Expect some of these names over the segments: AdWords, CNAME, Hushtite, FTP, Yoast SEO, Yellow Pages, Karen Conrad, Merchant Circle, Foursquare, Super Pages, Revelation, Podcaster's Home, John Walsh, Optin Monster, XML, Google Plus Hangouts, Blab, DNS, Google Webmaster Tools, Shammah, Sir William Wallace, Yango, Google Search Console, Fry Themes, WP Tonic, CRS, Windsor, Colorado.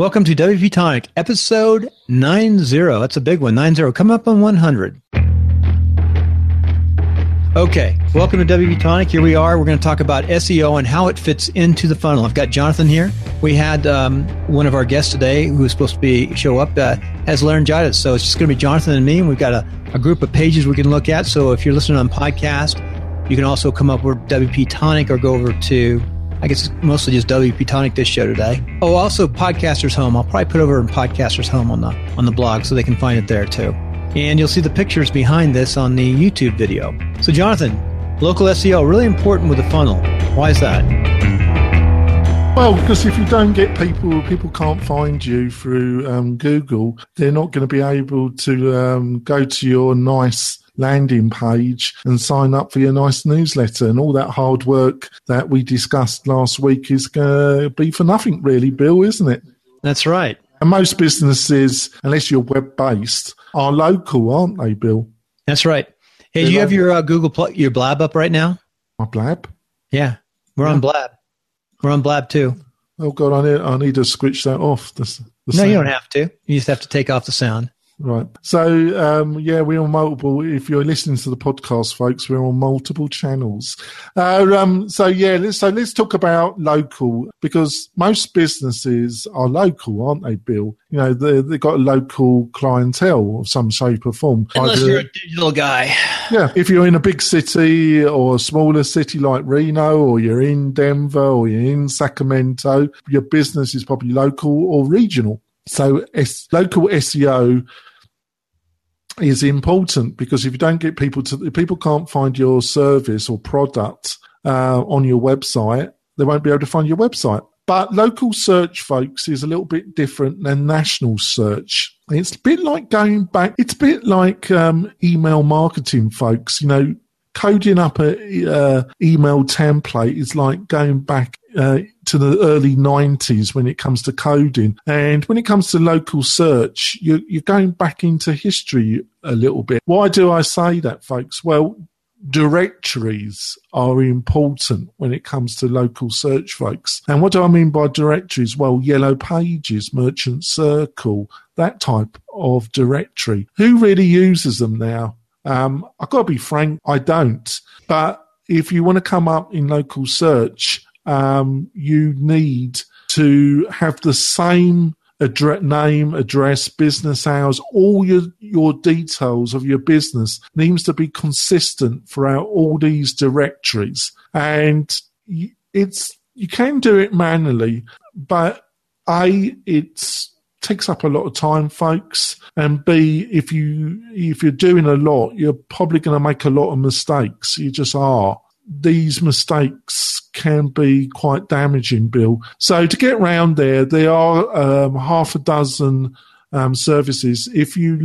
Welcome to WP Tonic, episode 90. That's a big one, 90. Come up on 100. Okay, welcome to WP Tonic. Here we are. We're going to talk about SEO and how it fits into the funnel. I've got Jonathan here. We had one of our guests today who was supposed to show up has laryngitis. So it's just going to be Jonathan and me, and we've got a group of pages we can look at. So if you're listening on podcast, you can also come up with WP Tonic or go over to... I guess it's mostly just WP Tonic this show today. Oh, also Podcaster's Home. I'll probably put over in Podcaster's Home on the blog so they can find it there too. And you'll see the pictures behind this on the YouTube video. So Jonathan, local SEO, really important with the funnel. Why is that? Well, because if you don't get people can't find you through Google, they're not going to be able to go to your nice landing page and sign up for your nice newsletter, and all that hard work that we discussed last week is going to be for nothing really, Bill, isn't it? That's right. And most businesses, unless you're web-based, are local, aren't they, Bill? That's right. Hey, do you have your your Blab up right now? My Blab? Yeah, we're on Blab. We're on Blab too. Oh, God, I need to switch that off. You don't have to. You just have to take off the sound. Right. So, we're on multiple. If you're listening to the podcast, folks, we're on multiple channels. Let's talk about local, because most businesses are local, aren't they, Bill? You know, they've got a local clientele of some shape or form. Unless you're a digital guy. Yeah. If you're in a big city or a smaller city like Reno, or you're in Denver, or you're in Sacramento, your business is probably local or regional. So local SEO is important, because if you don't get people can't find your service or product on your website, they won't be able to find your website. But local search, folks, is a little bit different than national search. It's a bit like going back. It's a bit like email marketing, folks. You know, coding up an email template is like going back to the early 90s when it comes to coding. And when it comes to local search, you're going back into history a little bit. Why do I say that, folks? Well, directories are important when it comes to local search, folks. And what do I mean by directories? Well, Yellow Pages, Merchant Circle, that type of directory. Who really uses them now? I've got to be frank, I don't. But if you want to come up in local search, you need to have the same name, address, business hours, all your details of your business needs to be consistent throughout all these directories. And you can do it manually, but it takes up a lot of time, folks, and B, if you're doing a lot, you're probably going to make a lot of mistakes. You just are. These mistakes can be quite damaging, Bill. So to get round there are half a dozen services. If you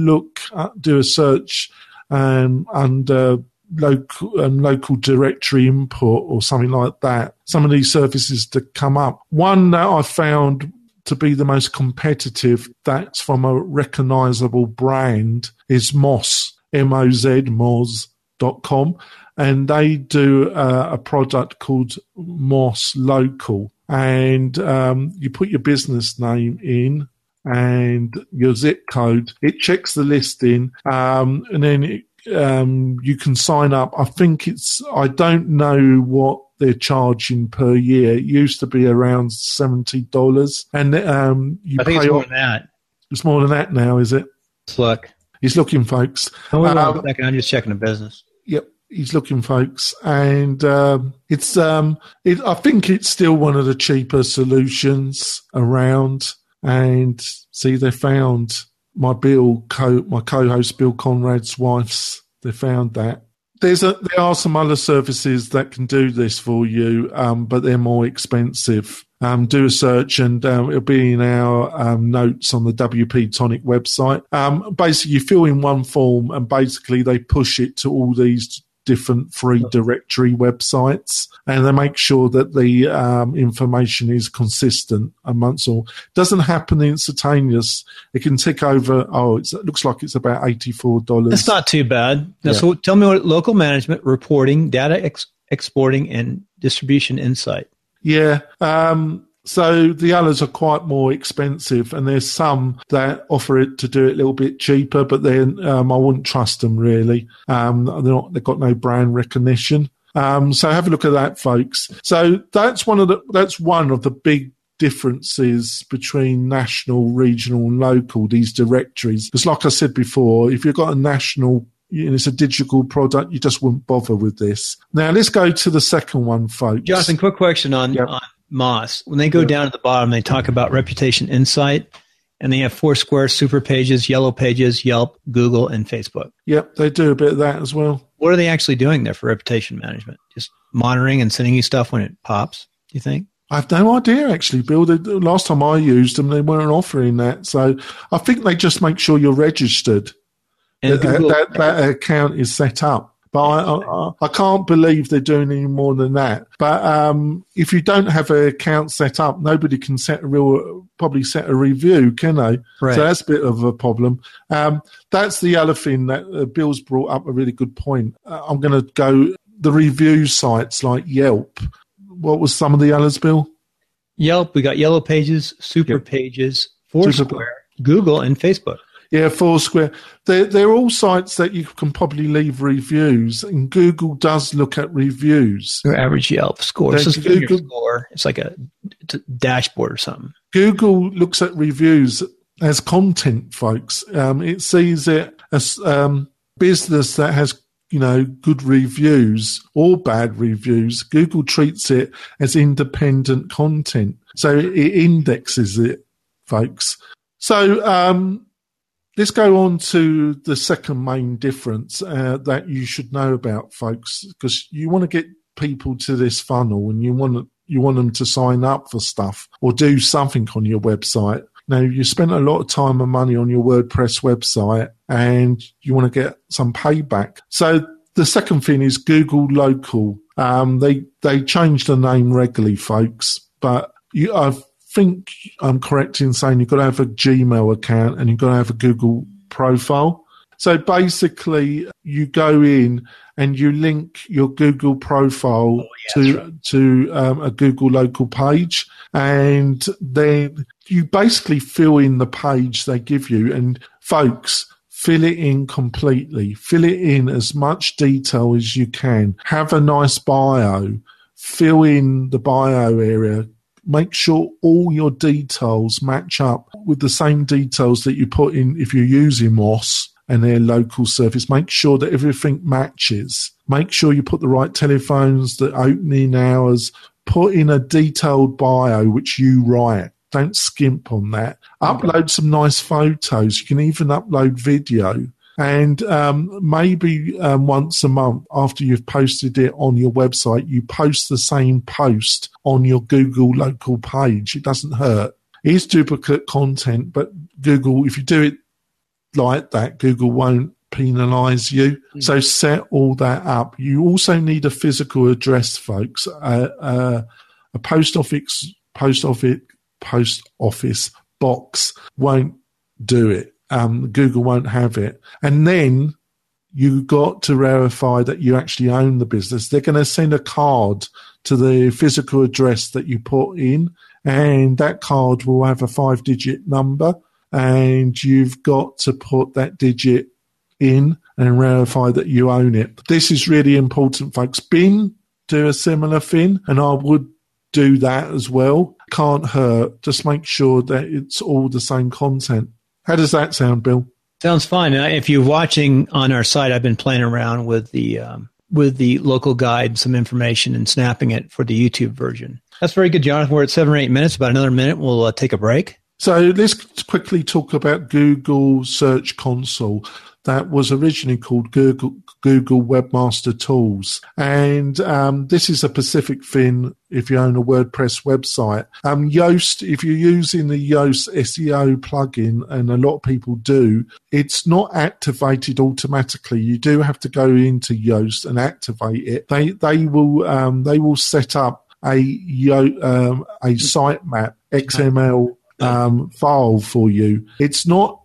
do a search under local directory input or something like that, some of these services that come up. One that I found to be the most competitive, that's from a recognizable brand, is Moz, M-O-Z, Moz.com. And they do a product called Moz Local. And you put your business name in and your zip code. It checks the listing, and then you can sign up. I think I don't know what they're charging per year. It used to be around $70, and I think it's more than that. It's more than that now, is it? Let's look. He's looking, folks. Hold on a second. I'm just checking the business. Yep, he's looking, folks, and it's. I think it's still one of the cheaper solutions around. And see, they found my co-host Bill Conrad's wife's. They found that. There are some other services that can do this for you, but they're more expensive. Do a search, and it'll be in our notes on the WP Tonic website. Basically, you fill in one form, and basically they push it to all these different free directory websites, and they make sure that the information is consistent amongst all. Doesn't happen instantaneous. It can tick over. Oh, it looks like it's about $84. That's not too bad. Now, yeah. So tell me what local management, reporting, data exporting, and distribution insight. Yeah. So the others are quite more expensive, and there's some that offer it to do it a little bit cheaper, but then I wouldn't trust them really. They've got no brand recognition. So have a look at that, folks. So that's one of the big differences between national, regional, and local, these directories. Because like I said before, if you've got a national and it's a digital product, you just wouldn't bother with this. Now let's go to the second one, folks. Jonathan, quick question on Moz. When they go down at the bottom, they talk about Reputation Insight, and they have Foursquare, Super Pages, Yellow Pages, Yelp, Google, and Facebook. Yep, they do a bit of that as well. What are they actually doing there for reputation management? Just monitoring and sending you stuff when it pops, do you think? I have no idea, actually, Bill. The last time I used them, they weren't offering that. So I think they just make sure you're registered. And that account is set up. But I can't believe they're doing any more than that. But if you don't have an account set up, nobody can set a review, can they? Right. So that's a bit of a problem. That's the other thing that Bill's brought up, a really good point. I'm going to go the review sites like Yelp. What was some of the others, Bill? Yelp, we got Yellow Pages, Super Pages, Foursquare, Google, and Facebook. Yeah, Foursquare. They're all sites that you can probably leave reviews, and Google does look at reviews. Your average Yelp score. It's Google score. It's like a dashboard or something. Google looks at reviews as content, folks. It sees it as business that has good reviews or bad reviews. Google treats it as independent content, so it indexes it, folks. So let's go on to the second main difference that you should know about, folks, because you want to get people to this funnel, and you want them to sign up for stuff or do something on your website. Now, you spent a lot of time and money on your WordPress website, and you want to get some payback. So the second thing is Google Local. They change the name regularly, folks, but I think I'm correct in saying you've got to have a Gmail account and you've got to have a Google profile. So basically, you go in and you link your Google profile to a Google Local page, and then you basically fill in the page they give you. And folks, fill it in completely. Fill it in as much detail as you can. Have a nice bio. Fill in the bio area. Make sure all your details match up with the same details that you put in if you're using Moz and their local service. Make sure that everything matches. Make sure you put the right telephones, the opening hours. Put in a detailed bio which you write. Don't skimp on that. Upload some nice photos. You can even upload video. And maybe once a month after you've posted it on your website, you post the same post on your Google Local page. It doesn't hurt. It is duplicate content, but Google, if you do it like that, Google won't penalize you. So set all that up. You also need a physical address, folks. A post office box won't do it. Google won't have it. And then you've got to verify that you actually own the business. They're going to send a card to the physical address that you put in, and that card will have a 5-digit number. And you've got to put that digit in and verify that you own it. This is really important, folks. Bing do a similar thing, and I would do that as well. Can't hurt. Just make sure that it's all the same content. How does that sound, Bill? Sounds fine. If you're watching on our site, I've been playing around with the local guide, some information, and snapping it for the YouTube version. That's very good, Jonathan. We're at 7 or 8 minutes. About another minute, we'll take a break. So let's quickly talk about Google Search Console. That was originally called Google Webmaster Tools. And this is a specific thing if you own a WordPress website. Yoast, if you're using the Yoast SEO plugin, and a lot of people do, it's not activated automatically. You do have to go into Yoast and activate it. They will set up a sitemap XML file for you. It's not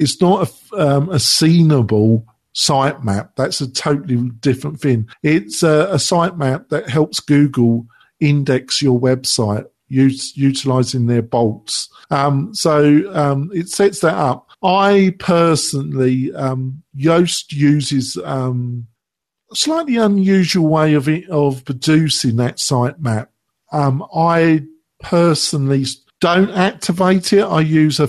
a scenable sitemap. That's a totally different thing. It's a sitemap that helps Google index your website. utilizing their bolts. So it sets that up. I personally, Yoast uses a slightly unusual way of producing that sitemap. I personally don't activate it. I use a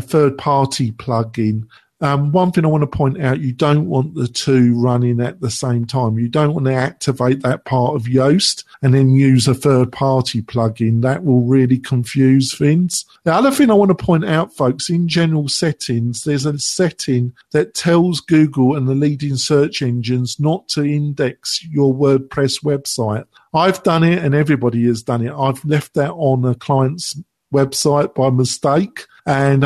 third-party plugin. One thing I want to point out, you don't want the two running at the same time. You don't want to activate that part of Yoast and then use a third-party plugin. That will really confuse things. The other thing I want to point out, folks, in general settings, there's a setting that tells Google and the leading search engines not to index your WordPress website. I've done it, and everybody has done it. I've left that on a client's website by mistake. And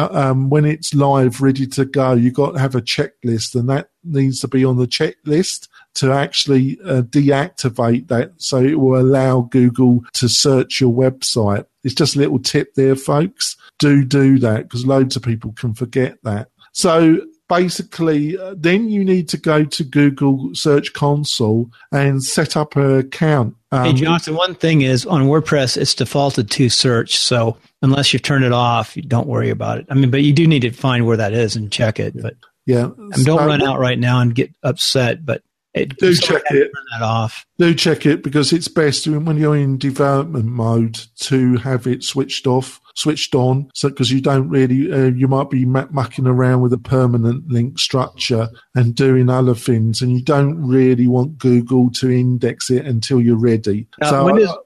when it's live, ready to go, you've got to have a checklist, and that needs to be on the checklist to actually deactivate that, so it will allow Google to search your website. It's just a little tip there, folks. Do that, because loads of people can forget that. So basically, then you need to go to Google Search Console and set up an account. Hey, Jonathan, one thing is on WordPress, it's defaulted to search. So unless you've turned it off, don't worry about it. I mean, but you do need to find where that is and check it. But yeah, don't run out right now and get upset. But do check it. Turn that off. Do check it, because it's best when you're in development mode to have it switched on, so because you don't really you might be mucking around with a permanent link structure and doing other things, and you don't really want Google to index it until you're ready.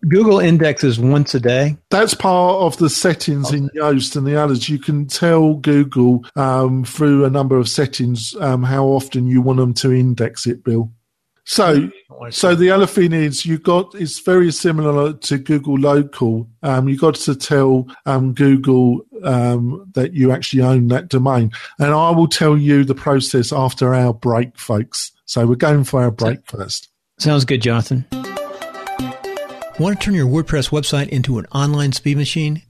Google indexes once a day. That's part of the settings in Yoast and the others. You can tell Google through a number of settings how often you want them to index it, Bill. So the other thing is it's very similar to Google Local. You've got to tell Google that you actually own that domain. And I will tell you the process after our break, folks. So we're going for our break first. Sounds good, Jonathan. Want to turn your WordPress website into an online speed machine?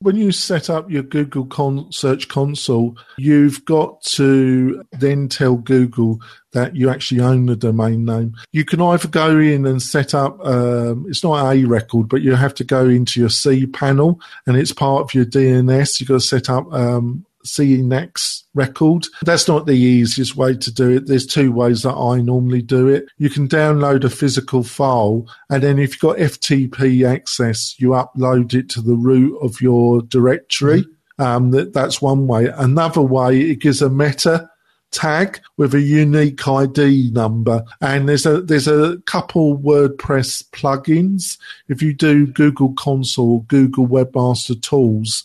When you set up your Google Search Console, you've got to then tell Google that you actually own the domain name. You can either go in and set up, it's not a record, but you have to go into your C panel, and it's part of your DNS. You've got to set up CNAME record. That's not the easiest way to do it. There's two ways that I normally do it. You can download a physical file, and then if you've got FTP access, you upload it to the root of your directory. That's one way. Another way, it gives a meta tag with a unique ID number, and there's a couple WordPress plugins. If you do Google Console, Google Webmaster Tools,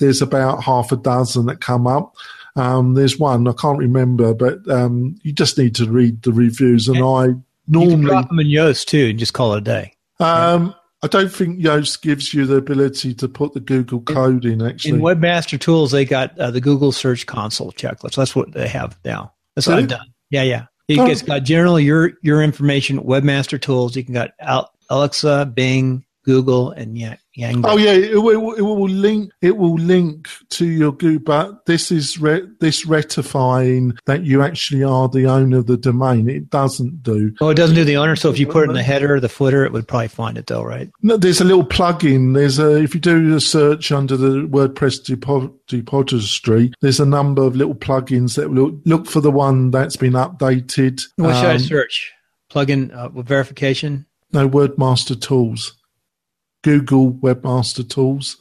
there's about half a dozen that come up. There's one I can't remember, but you just need to read the reviews. And I normally you can drop them in Yoast too, and just call it a day. I don't think Yoast gives you the ability to put the Google code in. Actually, in Webmaster Tools, they got the Google Search Console checklist. That's what they have now. That's what I've done. Yeah. It's got generally your information. Webmaster Tools. You can got Alexa, Bing, Google, and Yango. Oh yeah, it will link to your Google, but this is rectifying that you actually are the owner of the domain. It doesn't do the owner. So if you put it in the header or the footer, it would probably find it though, right? No, there's a little plugin. If you do a search under the WordPress repository, there's a number of little plugins that will look for the one that's been updated. What should I search? Plugin verification. No, Wordmaster Tools, Google Webmaster Tools.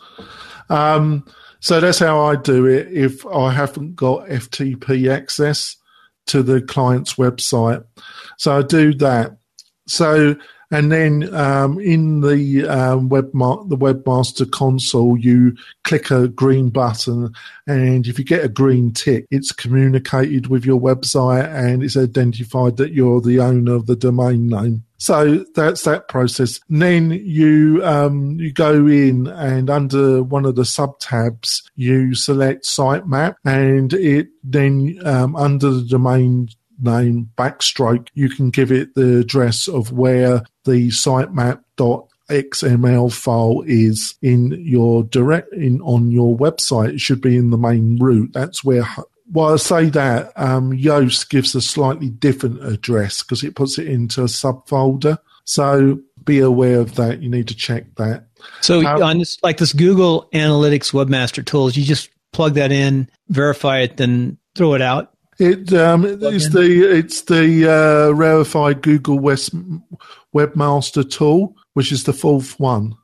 So that's how I do it if I haven't got FTP access to the client's website. So I do that. So And then in the Webmaster Console, you click a green button, and if you get a green tick, it's communicated with your website and it's identified that you're the owner of the domain name. So that's that process. And then you go in, and under one of the sub-tabs, you select sitemap, and it then under the domain name backstroke, you can give it the address of where the sitemap.xml file is on your website. It should be in the main root. That's where. While I say that, Yoast gives a slightly different address because it puts it into a subfolder. So be aware of that. You need to check that. So on this Google Analytics Webmaster Tools, you just plug that in, verify it, then throw it out. It's the rarefied Google Webmaster Tool, which is the fourth one.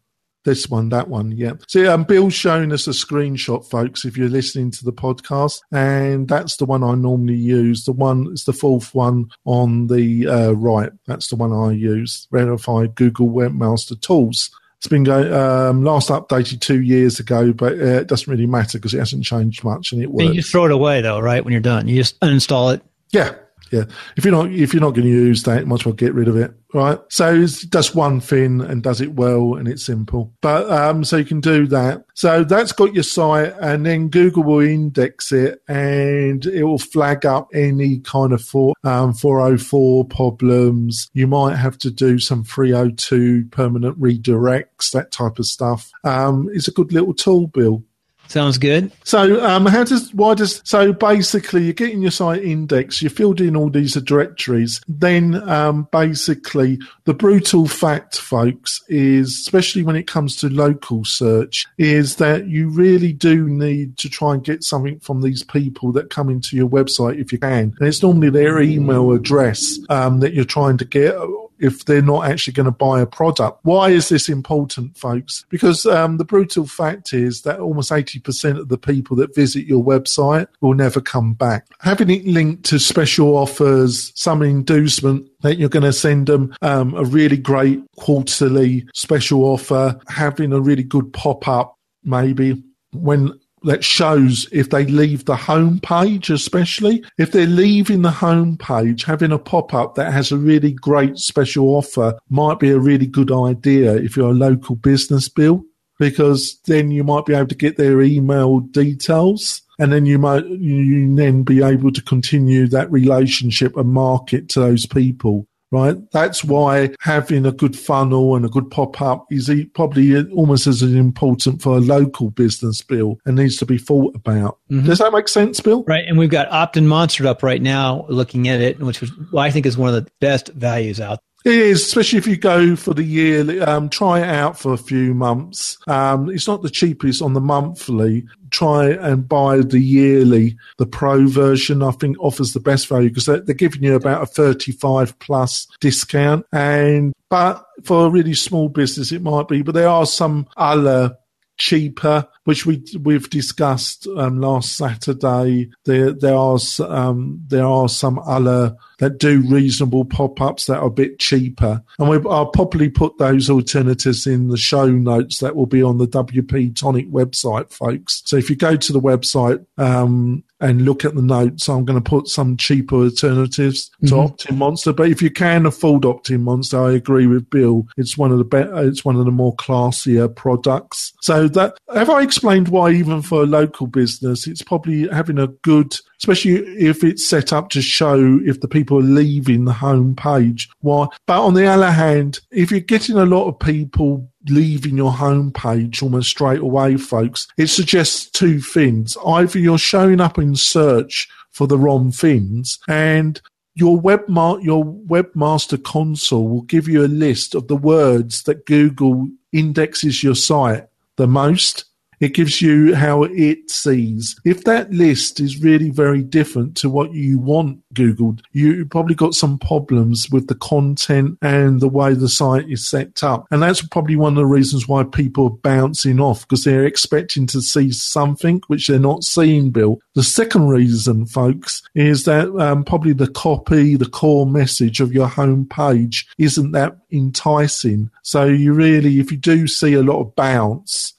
This one, that one, yeah. See, Bill's showing us a screenshot, folks, if you're listening to the podcast, and that's the one I normally use. It's the fourth one on the right. That's the one I use, rarefied Google Webmaster Tools. It's been last updated 2 years ago, but it doesn't really matter because it hasn't changed much, and it works. And you just throw it away, though, right? When you're done, you just uninstall it. Yeah. If you're not going to use that, you might as well get rid of it, right? So it does one thing and does it well, and it's simple. But so you can do that. So that's got your site, and then Google will index it, and it will flag up any kind of 404 problems. You might have to do some 302 permanent redirects, that type of stuff. It's a good little tool, Bill. Sounds good. So, basically you're getting your site indexed, you filled in all these directories. Then, basically the brutal fact, folks, is, especially when it comes to local search, is that you really do need to try and get something from these people that come into your website if you can. And it's normally their email address, that you're trying to get, if they're not actually going to buy a product. Why is this important, folks? Because the brutal fact is that almost 80% of the people that visit your website will never come back. Having it linked to special offers, some inducement that you're going to send them a really great quarterly special offer, having a really good pop-up maybe that shows if they leave the home page, especially if they're leaving the home page, having a pop-up that has a really great special offer might be a really good idea if you're a local business, Bill, because then you might be able to get their email details, and then you then be able to continue that relationship and market to those people. Right, that's why having a good funnel and a good pop-up is probably almost as important for a local business, Bill, and needs to be thought about. Mm-hmm. Does that make sense, Bill? Right, and we've got Optin Monster up right now looking at it, which I think is one of the best values out there. It is, especially if you go for the yearly. Try it out for a few months. It's not the cheapest on the monthly. Try and buy the yearly. The pro version, I think, offers the best value because they're giving you about a 35+ discount. But for a really small business, it might be. But there are some other cheaper, which we've discussed last Saturday. There are some other that do reasonable pop-ups that are a bit cheaper, and I'll probably put those alternatives in the show notes that will be on the WP Tonic website, folks. So if you go to the website and look at the notes, I'm going to put some cheaper alternatives to Optin Monster. But if you can afford Optin Monster, I agree with Bill. It's one of the more classier products. So that have I explained why, even for a local business, it's probably having a good, especially if it's set up to show if the people are leaving the home page. Why? But on the other hand, if you're getting a lot of people leaving your home page almost straight away, folks, it suggests two things. Either you're showing up in search for the wrong things, and your Webmaster Console will give you a list of the words that Google indexes your site the most. It gives you how it sees. If that list is really very different to what you want Googled, you probably got some problems with the content and the way the site is set up. And that's probably one of the reasons why people are bouncing off, because they're expecting to see something which they're not seeing, Bill. The second reason, folks, is that probably the copy, the core message of your homepage isn't that enticing. So you really, if you do see a lot of bounce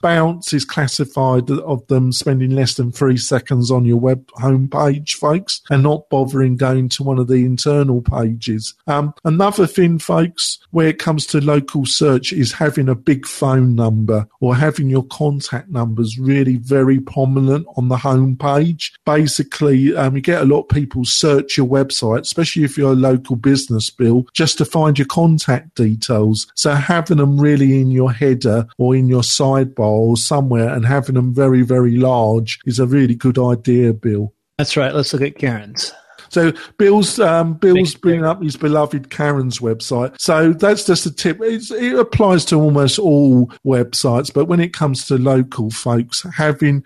is classified of them spending less than 3 seconds on your web homepage, folks, and not bothering going to one of the internal pages. Another thing, folks, where it comes to local search is having a big phone number or having your contact numbers really very prominent on the homepage. Basically, you get a lot of people search your website, especially if you're a local business, Bill, just to find your contact details. So having them really in your header or in your sidebar or somewhere and having them very, very large is a really good idea, Bill. That's right. Let's look at Karen's. So Bill's bringing up his beloved Karen's website. So that's just a tip. It applies to almost all websites, but when it comes to local, folks, it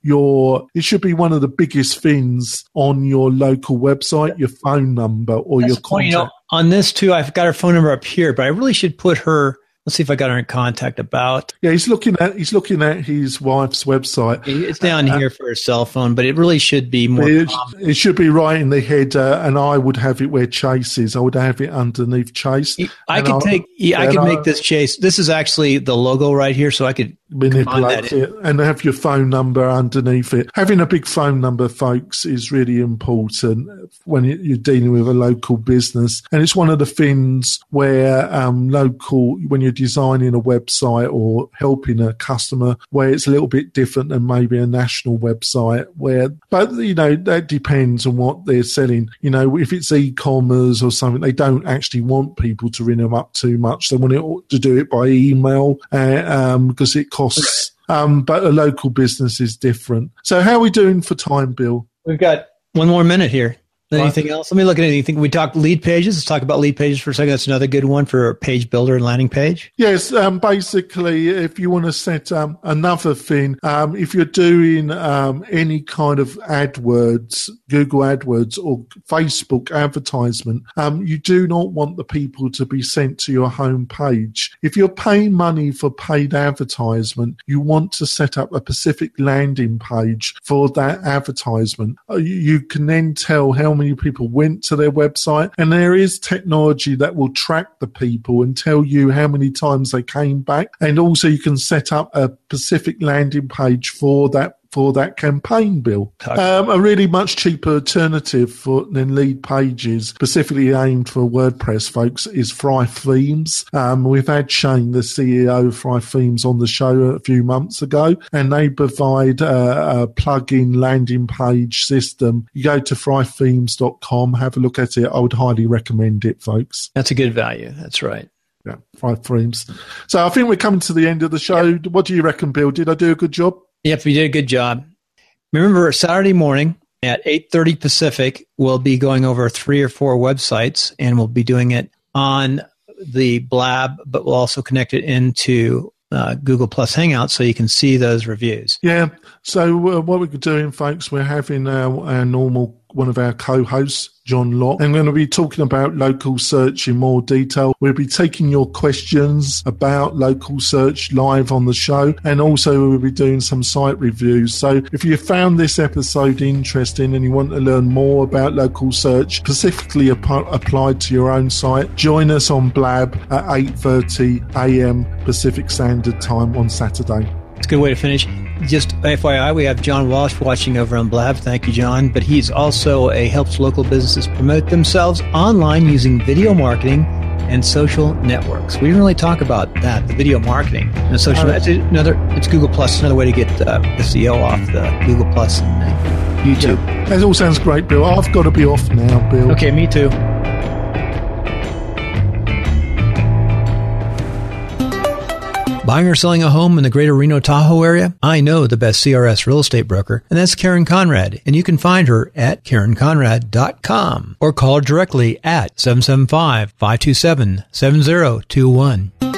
should be one of the biggest things on your local website, your phone number or that's your contact. On this too, I've got her phone number up here, but I really should put her. Let's see if I got her in contact about. Yeah, he's looking at his wife's website. It's down here for her cell phone, but it really should be more. It should be right in the header, and I would have it where Chase is. I would have it underneath Chase. I could make this Chase. This is actually the logo right here, so I could manipulate it and have your phone number underneath it. Having a big phone number, folks, is really important when you're dealing with a local business, and it's one of the things where when you're designing a website or helping a customer where it's a little bit different than maybe a national website that depends on what they're selling. You know, if it's e-commerce or something, they don't actually want people to ring them up too much. They want it to do it by email because it costs, but a local business is different. So how are we doing for time, Bill? We've got one more minute here. Anything else? Let me look at anything. We talked lead pages. Let's talk about lead pages for a second. That's another good one for a page builder and landing page. Yes. Basically, if you want to set another thing, if you're doing any kind of AdWords, Google AdWords or Facebook advertisement, you do not want the people to be sent to your home page. If you're paying money for paid advertisement, you want to set up a specific landing page for that advertisement. You can then tell how many people went to their website, and there is technology that will track the people and tell you how many times they came back. And also you can set up a specific landing page for that campaign, Bill. A really much cheaper alternative than lead pages, specifically aimed for WordPress, folks, is Fry Themes. We've had Shane, the CEO of Fry Themes, on the show a few months ago, and they provide a plug-in landing page system. You go to frythemes.com, have a look at it. I would highly recommend it, folks. That's a good value. That's right. Yeah, Fry Themes. So I think we're coming to the end of the show. Yep. What do you reckon, Bill? Did I do a good job? Yep, you did a good job. Remember, Saturday morning at 8:30 Pacific, we'll be going over 3 or 4 websites, and we'll be doing it on the Blab, but we'll also connect it into Google Plus Hangouts so you can see those reviews. Yeah, so what we're doing, folks, we're having our normal one of our co-hosts, John Locke. I'm going to be talking about local search in more detail. We'll be taking your questions about local search live on the show, and also we'll be doing some site reviews. So if you found this episode interesting and you want to learn more about local search, specifically applied to your own site, join us on Blab at 8:30 a.m. Pacific Standard Time on Saturday. It's a good way to finish. Just FYI, we have John Walsh watching over on Blab. Thank you, John. But he's also helps local businesses promote themselves online using video marketing and social networks. We didn't really talk about that, the video marketing and social networks. It's Google Plus, another way to get SEO off the Google Plus and YouTube. Yeah. That all sounds great, Bill. I've got to be off now, Bill. Okay, me too. Buying or selling a home in the greater Reno Tahoe area? I know the best CRS real estate broker, and that's Karen Conrad. And you can find her at KarenConrad.com or call her directly at 775-527-7021.